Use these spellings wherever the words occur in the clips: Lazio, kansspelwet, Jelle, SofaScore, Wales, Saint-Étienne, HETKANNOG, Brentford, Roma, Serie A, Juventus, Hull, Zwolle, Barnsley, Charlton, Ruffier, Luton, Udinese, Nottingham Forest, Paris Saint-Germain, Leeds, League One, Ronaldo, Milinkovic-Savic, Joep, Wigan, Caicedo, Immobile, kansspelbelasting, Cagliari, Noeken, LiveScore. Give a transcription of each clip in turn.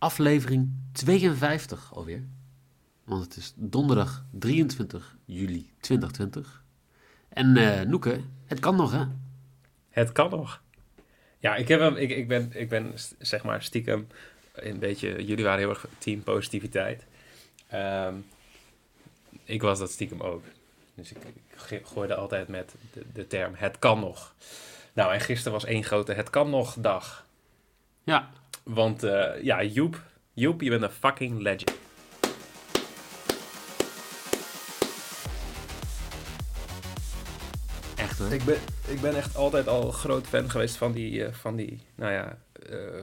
Aflevering 52 alweer. Want het is donderdag 23 juli 2020. En Noeke, het kan nog, hè? Het kan nog. Ja, ik ben zeg maar stiekem een beetje... Jullie waren heel erg team positiviteit. Ik was dat stiekem ook. Dus ik gooide altijd met de term het kan nog. Nou, en gisteren was één grote het kan nog dag. Ja. Want Joep, je bent een fucking legend. Echt hoor. Ik ben echt altijd al groot fan geweest van die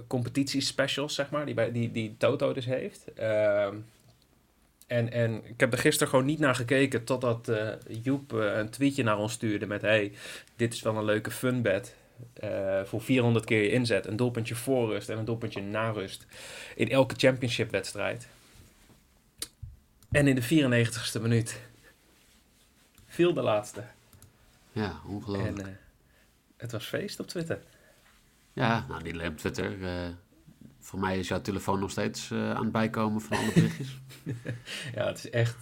competitiespecials, zeg maar, die Toto dus heeft. En ik heb er gisteren gewoon niet naar gekeken totdat Joep een tweetje naar ons stuurde met... Hey, dit is wel een leuke funbet. Voor 400 keer je inzet. Een doelpuntje voor rust en een doelpuntje na rust. In elke championship wedstrijd. En in de 94ste minuut viel de laatste. Ja, ongelooflijk. En het was feest op Twitter. Ja, nou niet alleen op Twitter... Voor mij is jouw telefoon nog steeds aan het bijkomen van alle berichtjes. Ja, het is echt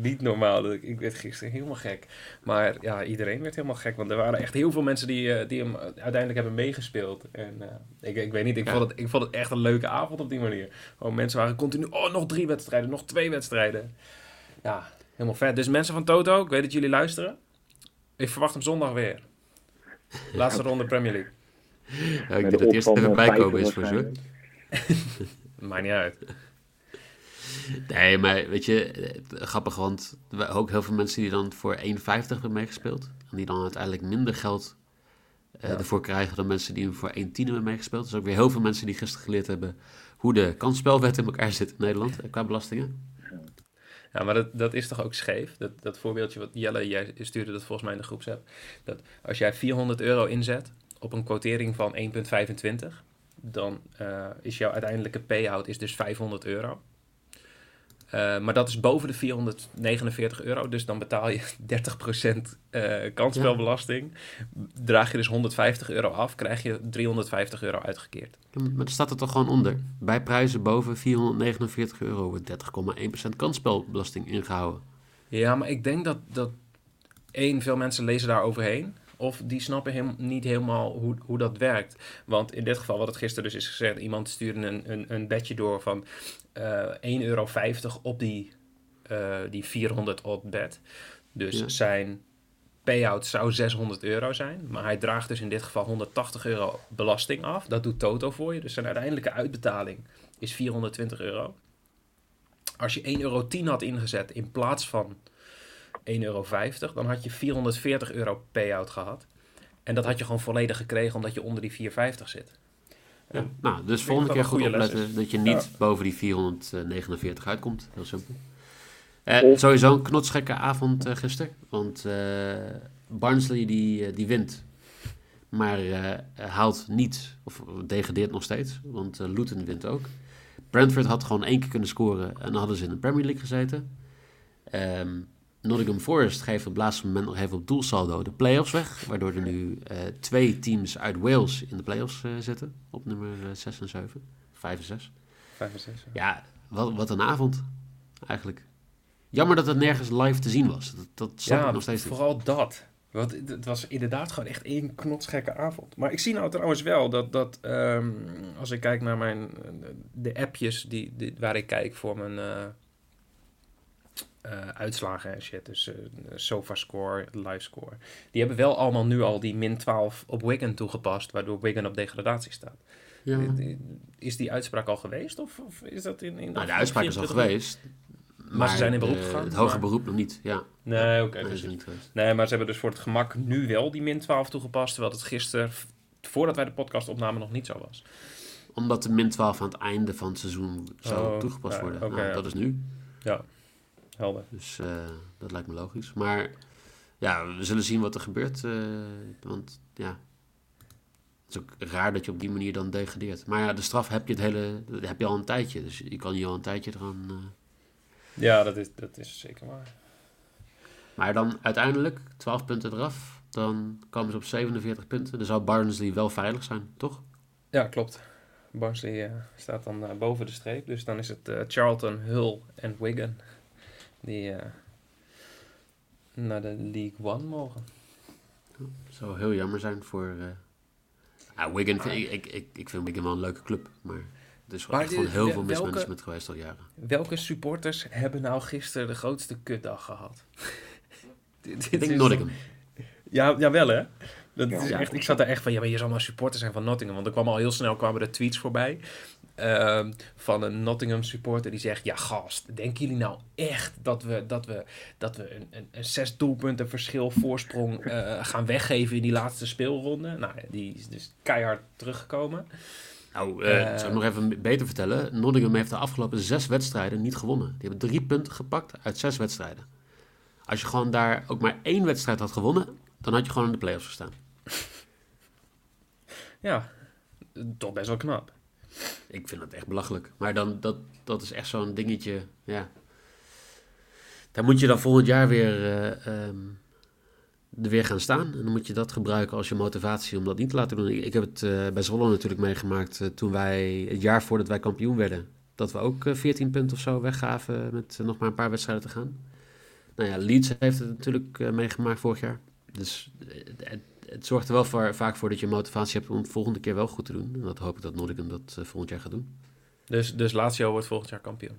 niet normaal. Ik werd gisteren helemaal gek. Maar ja, iedereen werd helemaal gek. Want er waren echt heel veel mensen die hem uiteindelijk hebben meegespeeld. En ik weet niet, ik vond het echt een leuke avond op die manier. Oh, mensen waren continu, nog 3 wedstrijden, nog 2 wedstrijden. Ja, helemaal vet. Dus mensen van Toto, ik weet dat jullie luisteren. Ik verwacht hem zondag weer. Laatste ronde Premier League. Ja, ik denk dat het eerst even bijkomen is voor ze. Maakt niet uit. Nee, maar weet je, grappig, want er ook heel veel mensen die dan voor 1,50 hebben meegespeeld. En die dan uiteindelijk minder geld ervoor krijgen dan mensen die hem voor 1,10 hebben meegespeeld. Dus ook weer heel veel mensen die gisteren geleerd hebben hoe de kansspelwet in elkaar zit in Nederland qua belastingen. Ja, maar dat is toch ook scheef? Dat voorbeeldje wat Jelle, jij stuurde dat volgens mij in de groepsapp. Dat als jij €400 inzet op een quotering van 1,25... dan is jouw uiteindelijke payout is dus €500. Maar dat is boven de €449. Dus dan betaal je 30% kansspelbelasting. Ja. Draag je dus €150 af, krijg je €350 uitgekeerd. Maar dan staat er toch gewoon onder. Bij prijzen boven €449 wordt 30,1% kansspelbelasting ingehouden. Ja, maar ik denk dat veel mensen lezen daar overheen. Of die snappen niet helemaal hoe dat werkt. Want in dit geval, wat het gisteren dus is gezegd... iemand stuurde een bedje door van €1,50 op die 400 odd bet. Dus zijn payout zou €600 zijn. Maar hij draagt dus in dit geval €180 belasting af. Dat doet Toto voor je. Dus zijn uiteindelijke uitbetaling is €420. Als je €1,10 had ingezet in plaats van... €1,50, dan had je €440 payout gehad. En dat had je gewoon volledig gekregen, omdat je onder die 450 zit. Ja, nou, dus volgende keer goed opletten dat je niet boven die 449 uitkomt. Heel simpel. Sowieso een knotsgekke avond gisteren. Want Barnsley die wint. Maar haalt niet, of degradeert nog steeds. Want Luton wint ook. Brentford had gewoon 1 keer kunnen scoren. En dan hadden ze in de Premier League gezeten. Nottingham Forest geeft op het laatste moment nog even op doelsaldo de play-offs weg. Waardoor er nu 2 teams uit Wales in de play-offs zitten. Op nummer 6 en 7. 5 en 6. 5 en 6. Ja, wat een avond eigenlijk. Jammer dat het nergens live te zien was. Dat snap ik nog steeds niet. Ja, vooral dat. Want het was inderdaad gewoon echt 1 knotsgekke avond. Maar ik zie nou trouwens wel dat als ik kijk naar de appjes waar ik kijk voor mijn... uitslagen en shit, dus SofaScore, LiveScore. Die hebben wel allemaal nu al die min 12 op Wigan toegepast, waardoor Wigan op degradatie staat. Ja. Is die uitspraak al geweest? Of is dat in de uitspraak is al geweest. Maar ze zijn in beroep gegaan? Het hoger beroep nog niet, ja. Nee, oké. Nee, maar ze hebben dus voor het gemak nu wel die min 12 toegepast, terwijl het gisteren, voordat wij de podcast opnamen, nog niet zo was. Omdat de min 12 aan het einde van het seizoen zou toegepast worden. Okay, dat is nu. Ja. Helder. Dus dat lijkt me logisch. Maar ja, we zullen zien wat er gebeurt. Want ja, het is ook raar dat je op die manier dan degradeert. Maar ja, de straf heb je al een tijdje. Dus je kan je al een tijdje eraan... Ja, dat is zeker waar. Maar dan uiteindelijk 12 punten eraf. Dan komen ze op 47 punten. Dan zou Barnsley wel veilig zijn, toch? Ja, klopt. Barnsley staat dan boven de streep. Dus dan is het Charlton, Hull en Wigan die naar de League One mogen. Dat zou heel jammer zijn voor... Wigan, ik vind Wigan wel een leuke club, maar... Dus er is gewoon heel veel mismanagement geweest al jaren. Welke supporters hebben nou gisteren de grootste kutdag gehad? Ik denk Nottingham. Ja, wel hè. Ik zat daar echt van, ja, maar je zal maar supporters zijn van Nottingham. Want er kwamen er tweets voorbij van een Nottingham supporter die zegt... Ja, gast, denken jullie nou echt dat we een 6 doelpunten verschil voorsprong gaan weggeven in die laatste speelronde? Nou, die is dus keihard teruggekomen. Nou, zou ik nog even beter vertellen. Nottingham heeft de afgelopen 6 wedstrijden niet gewonnen. Die hebben 3 punten gepakt uit 6 wedstrijden. Als je gewoon daar ook maar 1 wedstrijd had gewonnen, dan had je gewoon in de play-offs gestaan. Ja, toch best wel knap. Ik vind dat echt belachelijk. Maar dan, dat is echt zo'n dingetje, ja. Daar moet je dan volgend jaar weer gaan staan. En dan moet je dat gebruiken als je motivatie om dat niet te laten doen. Ik heb het bij Zwolle natuurlijk meegemaakt toen wij, het jaar voordat wij kampioen werden, dat we ook 14 punten of zo weggaven met nog maar een paar wedstrijden te gaan. Nou ja, Leeds heeft het natuurlijk meegemaakt vorig jaar. Dus het zorgt er wel vaak voor dat je motivatie hebt om het volgende keer wel goed te doen. En dat hoop ik dat Nottingham dat volgend jaar gaat doen. Dus Lazio wordt volgend jaar kampioen?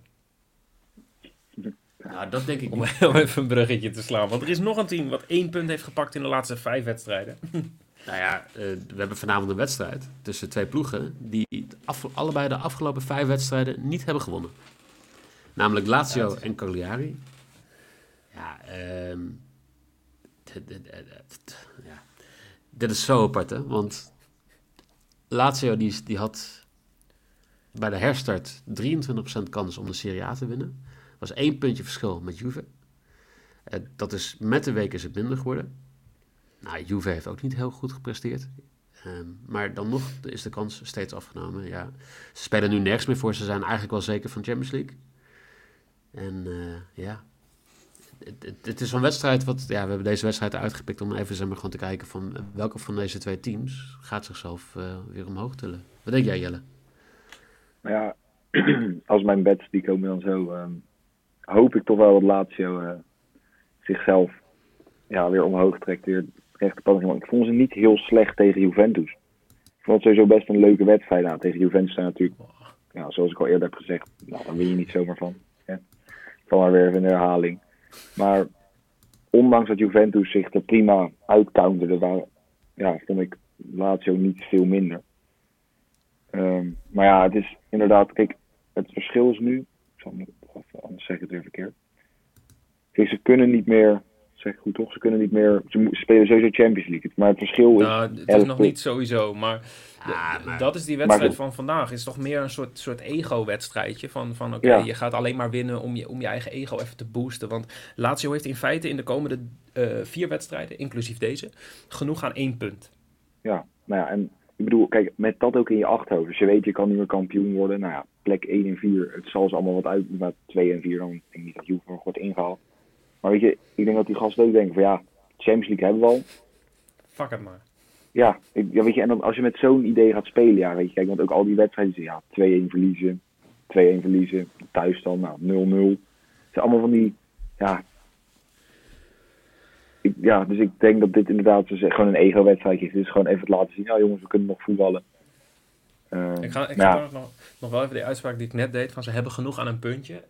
Nou, dat denk ik niet. Om even een bruggetje te slaan. Want er is nog een team wat 1 punt heeft gepakt in de laatste 5 wedstrijden. Nou ja, we hebben vanavond een wedstrijd tussen 2 ploegen die allebei de afgelopen 5 wedstrijden niet hebben gewonnen. Namelijk Lazio en Cagliari. Ja, ja, dit is zo apart, hè? Want Lazio die had bij de herstart 23% kans om de Serie A te winnen. Dat was 1 puntje verschil met Juve. Dat is met de week is het minder geworden. Nou, Juve heeft ook niet heel goed gepresteerd. Maar dan nog is de kans steeds afgenomen. Ja. Ze spelen nu nergens meer voor. Ze zijn eigenlijk wel zeker van Champions League. En ja... Het is een wedstrijd wat... Ja, we hebben deze wedstrijd uitgepikt om even gewoon te kijken van welke van deze 2 teams gaat zichzelf weer omhoog tillen. Wat denk jij, Jelle? Nou ja, als mijn bets die komen dan zo... hoop ik toch wel dat Lazio zichzelf weer omhoog trekt. Weer rechterpand. Ik vond ze niet heel slecht tegen Juventus. Ik vond het sowieso best een leuke wedstrijd. Nou, tegen Juventus zijn natuurlijk... Ja, zoals ik al eerder heb gezegd, nou, daar win je niet zomaar van. Hè? Ik val maar weer even in de herhaling. Maar ondanks dat Juventus zich er prima uitcounterde, vond ik Lazio niet veel minder. Maar ja, het is inderdaad, kijk, het verschil is nu, anders zeg ik het weer verkeerd. Kijk, ze kunnen niet meer, zeg ik goed toch, ze spelen sowieso Champions League. Maar het verschil is... Nou, het is nog niet sowieso, maar... dat is die wedstrijd van vandaag. Het is toch meer een soort ego-wedstrijdje. Van oké, je gaat alleen maar winnen om je eigen ego even te boosten. Want Lazio heeft in feite in de komende 4 wedstrijden, inclusief deze, genoeg aan 1 punt. Ja, nou ja, en ik bedoel, kijk, met dat ook in je achterhoofd. Dus je weet, je kan niet meer kampioen worden. Nou ja, plek 1 en 4, het zal ze allemaal wat uit. Maar 2 en 4, dan denk ik niet dat Juve nog wordt ingehaald. Maar weet je, ik denk dat die gasten ook denken van ja, Champions League hebben we al. Fuck het maar. Ja, weet je, en dan als je met zo'n idee gaat spelen, ja, weet je, kijk, want ook al die wedstrijden, ja, 2-1 verliezen, thuis dan, nou, 0-0. Het zijn allemaal van die, ja... Dus ik denk dat dit inderdaad dus gewoon een ego-wedstrijd is. Dit is gewoon even het laten zien, nou jongens, we kunnen nog voetballen. Ik ga nog wel even die uitspraak die ik net deed, van ze hebben genoeg aan een puntje.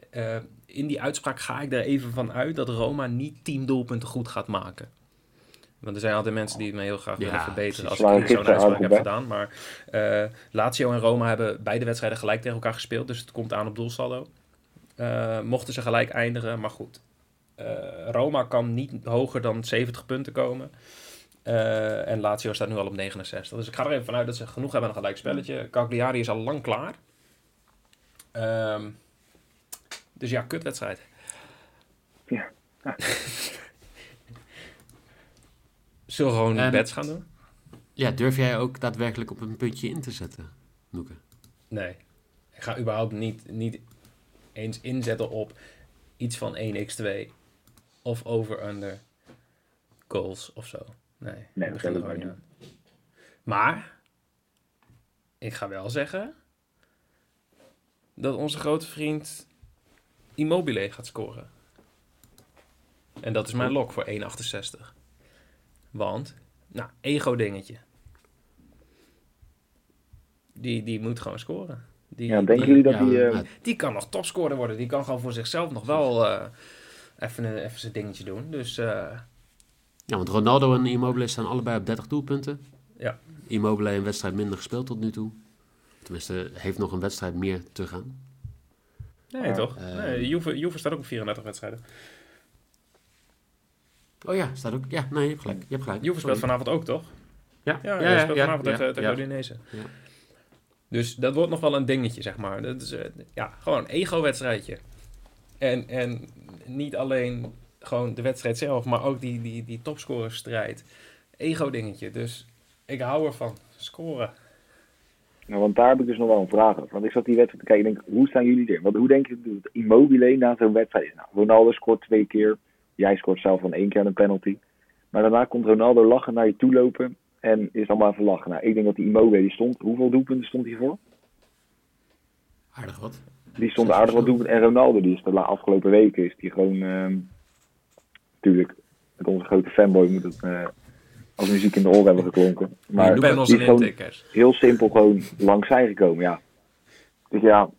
In die uitspraak ga ik er even van uit dat Roma niet 10 doelpunten goed gaat maken. Want er zijn altijd mensen die het me heel graag willen verbeteren als ik zo'n uitspraak heb gedaan. Maar Lazio en Roma hebben beide wedstrijden gelijk tegen elkaar gespeeld. Dus het komt aan op doelsaldo. Mochten ze gelijk eindigen, maar goed. Roma kan niet hoger dan 70 punten komen. En Lazio staat nu al op 69. Dus ik ga er even vanuit dat ze genoeg hebben aan een gelijk spelletje. Cagliari is al lang klaar. Dus ja, kutwedstrijd. Ja. Zullen we gewoon bets gaan doen? Ja, durf jij ook daadwerkelijk op een puntje in te zetten, Noeke? Nee, ik ga überhaupt niet eens inzetten op iets van 1x2 of over-under goals of zo. Nee, dat begint er gewoon niet aan. Maar, ik ga wel zeggen, dat onze grote vriend Immobile gaat scoren. En dat is mijn lok voor 1,68. Want, nou, ego-dingetje. Die moet gewoon scoren. Die kan nog topscorer worden. Die kan gewoon voor zichzelf nog wel even zijn dingetje doen. Dus, ja, want Ronaldo en Immobile staan allebei op 30 doelpunten. Ja. Immobile een wedstrijd minder gespeeld tot nu toe. Tenminste, heeft nog een wedstrijd meer te gaan. Nee, toch? Juve staat ook op 34 wedstrijden. Oh ja, staat ook. Ja, nee, je hebt gelijk. Juve speelt vanavond ook, toch? Ja. Ja, speelt vanavond tegen Udinese. Ja. Dus dat wordt nog wel een dingetje, zeg maar. Dat is, gewoon een ego-wedstrijdje. En niet alleen gewoon de wedstrijd zelf, maar ook die topscorerstrijd. Ego-dingetje. Dus ik hou ervan. Scoren. Nou, want daar heb ik dus nog wel een vraag over. Want ik zat die wedstrijd te kijken en denk, hoe staan jullie er? Want hoe denk je dat Immobile na zo'n wedstrijd is? Nou, Ronaldo scoort 2 keer. Jij scoort zelf van 1 keer een penalty. Maar daarna komt Ronaldo lachen naar je toe lopen. En is allemaal even lachen. Nou, ik denk dat die Immobile die stond. Hoeveel doelpunten stond hij voor? Aardig wat. Die stond aardig wat doelpunten. En Ronaldo, die is de afgelopen weken, is die gewoon... natuurlijk, met onze grote fanboy moet het... als muziek in de oren hebben geklonken. Maar die is gewoon heel simpel gewoon langs zij gekomen, ja. Dus ja,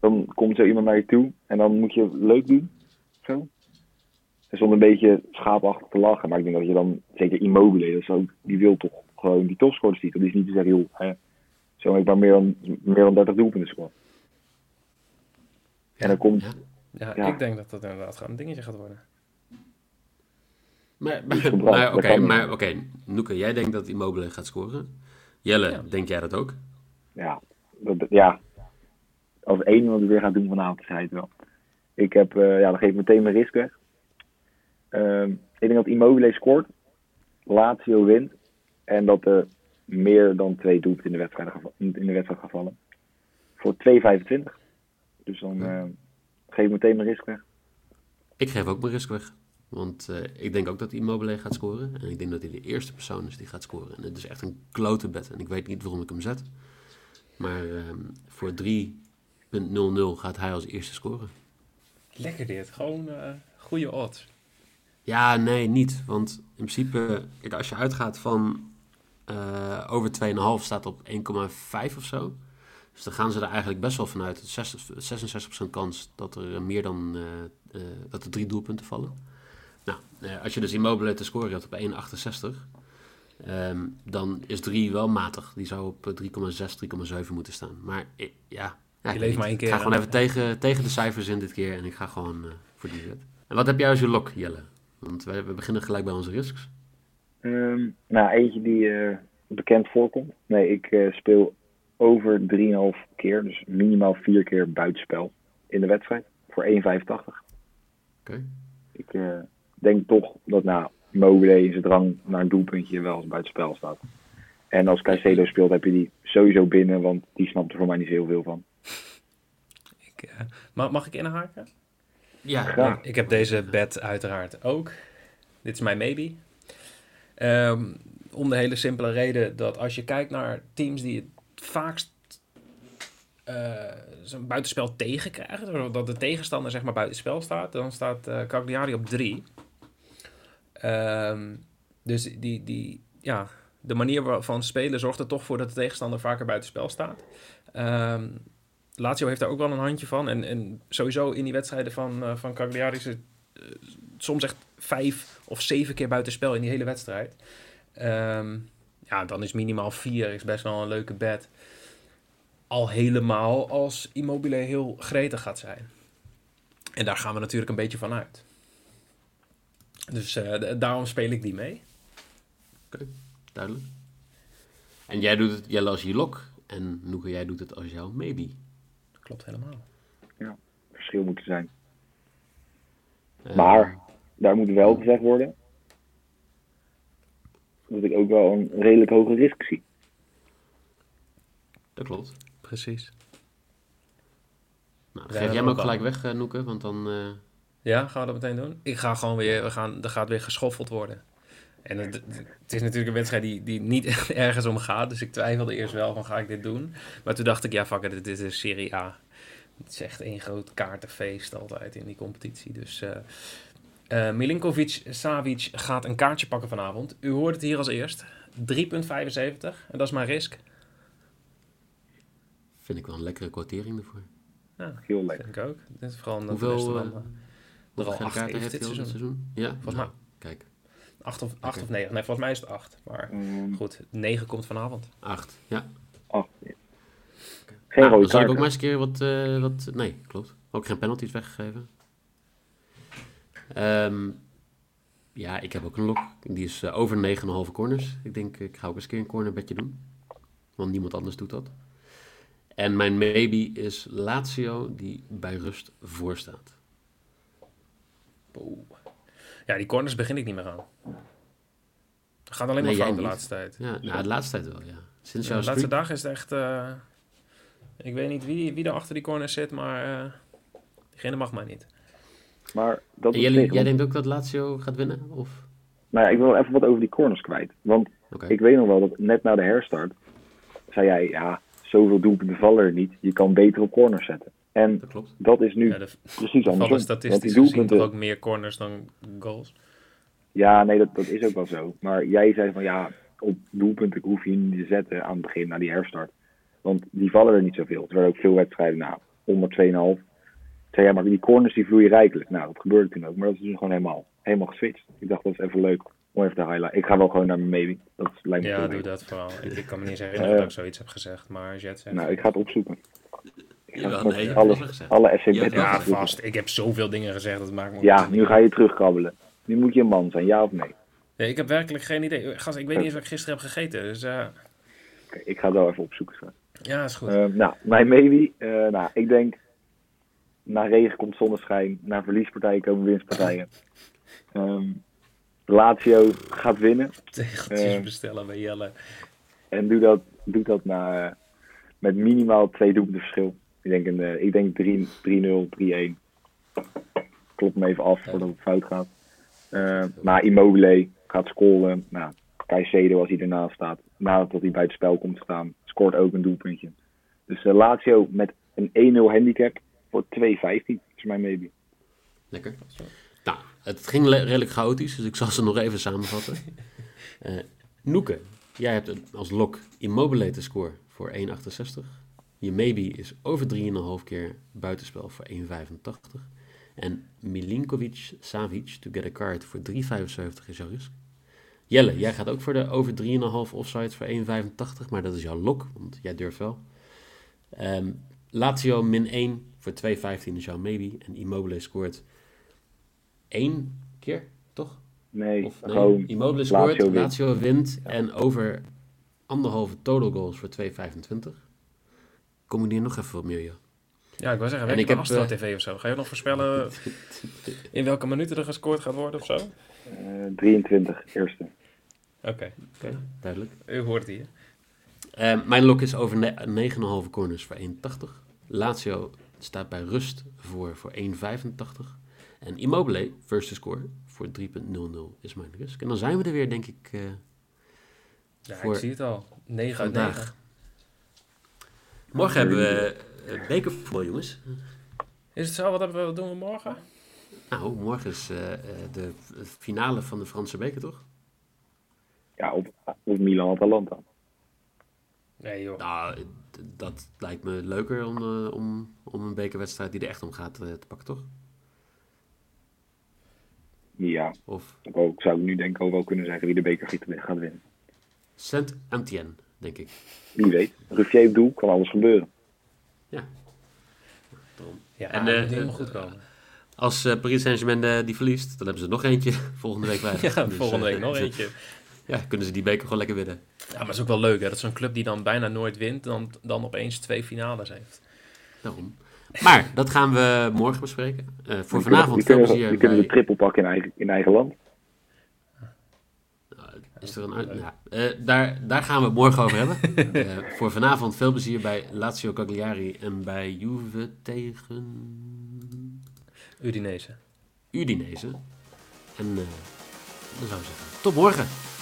dan komt zo iemand naar je toe. En dan moet je het leuk doen. Zo. En zonder een beetje schaapachtig te lachen. Maar ik denk dat je dan, zeker Immobile, dat is ook, die wil toch gewoon die topscorers niet. Dat is niet te zeggen, joh, zo heb ik maar meer dan 30 doelpunten scoren. En dan komt... Ja, ik denk dat dat inderdaad een dingetje gaat worden. Maar oké, Noeke, jij denkt dat Immobile gaat scoren. Jelle, denk jij dat ook? Ja, als één iemand weer gaat doen vanavond, is hij het wel. Ik heb, dan geef ik meteen mijn risk weg. Ik denk dat Immobile scoort, Lazio wint en dat er meer dan 2 doelpunten in de wedstrijd gaan vallen. Voor 2,25. Dus dan geef ik meteen mijn risk weg. Ik geef ook mijn risk weg. Want ik denk ook dat Immobile gaat scoren. En ik denk dat hij de eerste persoon is die gaat scoren. En het is echt een klote bet. En ik weet niet waarom ik hem zet. Maar voor 3,00 gaat hij als eerste scoren. Lekker dit. Gewoon goede odds. Ja, nee, niet. Want in principe, als je uitgaat van over 2,5 staat op 1,5 of zo. Dus dan gaan ze er eigenlijk best wel vanuit. 66% kans dat er meer dan dat er 3 doelpunten vallen. Nou, als je dus Immobile te scoren hebt op 1,68, dan is 3 wel matig. Die zou op 3,6, 3,7 moeten staan. Maar je leeft maar één keer. Ik ga gewoon even tegen de cijfers in dit keer en ik ga gewoon voor die wet. En wat heb jij als je lok, Jelle? Want we beginnen gelijk bij onze risks. Eentje die bekend voorkomt. Nee, ik speel over 3,5 keer, dus minimaal 4 keer buitenspel in de wedstrijd. Voor 1,85. Oké. Ik denk toch dat Immobile in zijn drang naar een doelpuntje wel eens buitenspel staat. En als Caicedo speelt heb je die sowieso binnen, want die snapt er voor mij niet heel veel van. Mag ik inhaken? Ja, graag. Ik heb deze bet uiteraard ook. Dit is mijn maybe. Om de hele simpele reden dat als je kijkt naar teams die het vaakst zo'n buitenspel tegenkrijgen, doordat de tegenstander zeg maar buitenspel staat, dan staat Cagliari op 3. Dus de manier van spelen zorgt er toch voor dat de tegenstander vaker buitenspel staat. Lazio heeft daar ook wel een handje van. En sowieso in die wedstrijden van Cagliari is het soms echt 5 of 7 keer buitenspel in die hele wedstrijd. Dan is minimaal 4 is best wel een leuke bet. Al helemaal als Immobile heel gretig gaat zijn. En daar gaan we natuurlijk een beetje van uit. Dus daarom speel ik die mee. Oké, duidelijk. En jij doet het, Jelle, als je lok. En Noeke, jij doet het als jouw maybe. Dat klopt helemaal. Ja, verschil moet er zijn. Maar, daar moet wel gezegd worden... dat ik ook wel een redelijk hoge risk zie. Dat klopt. Precies. Nou, dan geef jij hem ook gelijk weg, Noeke, want dan... Ja, gaan we dat meteen doen? Ik ga gewoon weer... er gaat weer geschoffeld worden. En het is natuurlijk een wedstrijd die niet ergens om gaat. Dus ik twijfelde eerst wel van, ga ik dit doen? Maar toen dacht ik, fuck it, dit is Serie A. Het is echt één groot kaartenfeest altijd in die competitie. Dus Milinkovic-Savic gaat een kaartje pakken vanavond. U hoort het hier als eerst. 3,75. En dat is mijn risk. Vind ik wel een lekkere kwartering ervoor. Ja, heel lekker. Vind ik ook. Dit is vooral omdat er al 8 heeft dit seizoen. Ja, volgens mij. Kijk. 8 of 9. Nee, volgens mij is het 8. Maar goed, 9 komt vanavond. 8, ja. 8, ja. Geen rode kaart. Dan zal ik ook maar eens een keer wat... Nee, klopt. Ook geen penalties weggegeven. Ja, ik heb ook een lok. Die is over 9,5 corners. Ik denk, ik ga ook eens een keer een cornerbedje doen. Want niemand anders doet dat. En mijn maybe is Lazio, die bij rust voorstaat. Boe. Ja, die corners begin ik niet meer aan. Dat gaat alleen maar fout de laatste tijd. Ja, nou, de laatste tijd wel, ja. Sinds jouw de laatste dag is het echt... ik weet niet wie er achter die corners zit, maar... diegene mag mij niet. Maar dat jij denkt ook dat Lazio gaat winnen? Of? Nou ja, ik wil even wat over die corners kwijt. Want ik weet nog wel dat net na de herstart... zei jij, ja... zoveel doelpunten vallen er niet. Je kan beter op corners zetten. En dat is nu precies andersom. Statistisch gezien toch ook meer corners dan goals? Ja, nee, dat is ook wel zo. Maar jij zei van ja, op doelpunten hoef je niet te zetten aan het begin, na die herfststart. Want die vallen er niet zoveel. Er waren ook veel wedstrijden na. Onder 2,5. Zei jij, maar die corners die vloeien rijkelijk. Nou, dat gebeurde toen ook. Maar dat is dus gewoon helemaal geswitcht. Ik dacht, dat is even leuk. Om even te highlighten. Ik ga wel gewoon naar mijn maybe. Dat lijkt me ja, doe dat vooral. Ik kan me niet eens herinneren dat ik zoiets heb gezegd. Maar Jet zegt... Nou, ik ga het opzoeken. Alle SCP. Ja, vast. Ik heb zoveel dingen gezegd. Dat maakt me nu ga je terugkrabbelen. Nu moet je een man zijn, ja of nee? Nee, ik heb werkelijk geen idee. Gast, ik weet niet eens wat ik gisteren heb gegeten. Dus, okay, ik ga het wel even opzoeken. Zo. Ja, is goed. Nou, mijn maybe. Nou, ik denk... Na regen komt zonneschijn. Na verliespartijen komen winstpartijen. Lazio gaat winnen. Tegeltjes bestellen bij Jelle. En doe dat met minimaal 2 doelpunten verschil. Ik denk 3-0, 3-1. Klop me even af voordat het fout gaat. Maar Immobile gaat scoren. Nou, Caicedo als hij ernaast staat. Nadat hij bij het spel komt staan. Scoort ook een doelpuntje. Dus Lazio met een 1-0 handicap voor 2,15. Is mijn maybe. Lekker. Nou, het ging redelijk chaotisch, dus ik zal ze nog even samenvatten. Noeke, jij hebt als lok Immobile te score voor 1,68. Je maybe is over 3,5 keer buitenspel voor 1,85. En Milinkovic-Savic to get a card voor 3,75 is jouw risk. Jelle, jij gaat ook voor de over 3,5 offside voor 1,85, maar dat is jouw lok, want jij durft wel. Lazio min 1 voor 2,15 is jouw maybe. En Immobile scoort... 1 keer, toch? Nee, of, gewoon... Immobile scoort, Lazio wint en over 1,5 total goals voor 2,25. Kom ik hier nog even wat meer, joh? Ja, ik wou zeggen, werk ik Astro TV of zo. Ga je nog voorspellen in welke minuten er gescoord gaat worden of zo? 23, eerste. Oké, duidelijk. U hoort hier. Mijn lok is over 9,5 corners voor 1,80. Lazio staat bij rust voor 1,85. En Immobile, first score, voor 3,00 is mijn risk. En dan zijn we er weer, denk ik. Ik zie het al. 9 uit 9. Morgen hebben we bekervoetbal, jongens. Is het zo? Wat doen we morgen? Nou, morgen is de finale van de Franse beker, toch? Ja, op Milan-Atalanta. Nee, joh. Nou, dat lijkt me leuker om een bekerwedstrijd die er echt om gaat te pakken, toch? Ja, ik zou nu denk ik ook wel kunnen zeggen wie de beker gaat winnen. Saint-Étienne, denk ik. Wie weet. Ruffier op doel, kan alles gebeuren. Ja. Ja, en dat moet helemaal goed komen. Als Paris Saint-Germain die verliest, dan hebben ze nog eentje volgende week bij. Ja, dus, volgende week nog eentje. Ja, kunnen ze die beker gewoon lekker winnen. Ja, maar het is ook wel leuk hè, dat zo'n club die dan bijna nooit wint, dan opeens 2 finales heeft. Daarom. Maar dat gaan we morgen bespreken. Voor vanavond veel plezier. Je kunt de triple pakken in eigen land. Is er een uit? Ja. Daar gaan we het morgen over hebben. Voor vanavond veel plezier bij Lazio Cagliari en bij Juve tegen... Udinese. En dan zou ik zeggen, tot morgen.